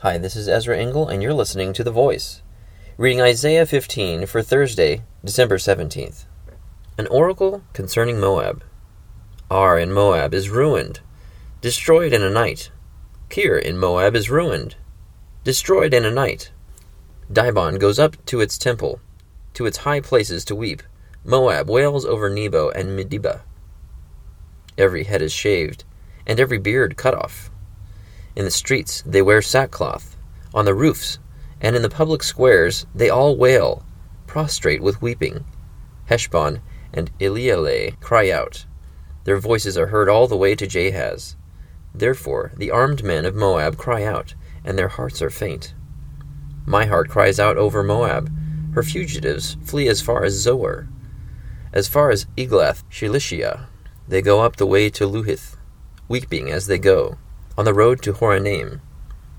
Hi, this is Ezra Engel, and you're listening to The Voice, reading Isaiah 15 for Thursday, December 17th. An oracle concerning Moab. Ar in Moab is ruined, destroyed in a night. Kir in Moab is ruined, destroyed in a night. Dibon goes up to its temple, to its high places to weep. Moab wails over Nebo and Medeba. Every head is shaved, and every beard cut off. In the streets they wear sackcloth, on the roofs, and in the public squares they all wail, prostrate with weeping. Heshbon and Eliele cry out. Their voices are heard all the way to Jahaz. Therefore the armed men of Moab cry out, and their hearts are faint. My heart cries out over Moab. Her fugitives flee as far as Zoar. As far as Eglath-Shelishia, they go up the way to Luhith, weeping as they go. On the road to Horanaim,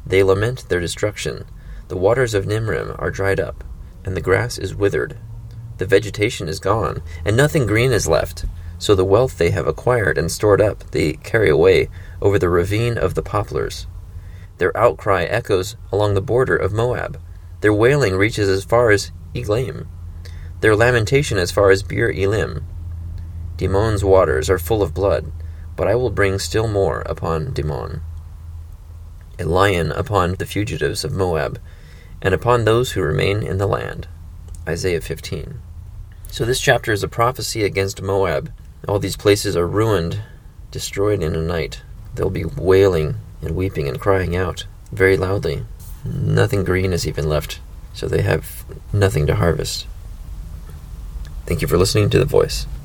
they lament their destruction. The waters of Nimrim are dried up, and the grass is withered. The vegetation is gone, and nothing green is left. So the wealth they have acquired and stored up they carry away over the ravine of the poplars. Their outcry echoes along the border of Moab. Their wailing reaches as far as Eglaim, their lamentation as far as Beer Elim. Dimon's waters are full of blood, but I will bring still more upon Dimon, a lion upon the fugitives of Moab, and upon those who remain in the land. Isaiah 15. So this chapter is a prophecy against Moab. All these places are ruined, destroyed in a night. They'll be wailing and weeping and crying out very loudly. Nothing green is even left, so they have nothing to harvest. Thank you for listening to The Voice.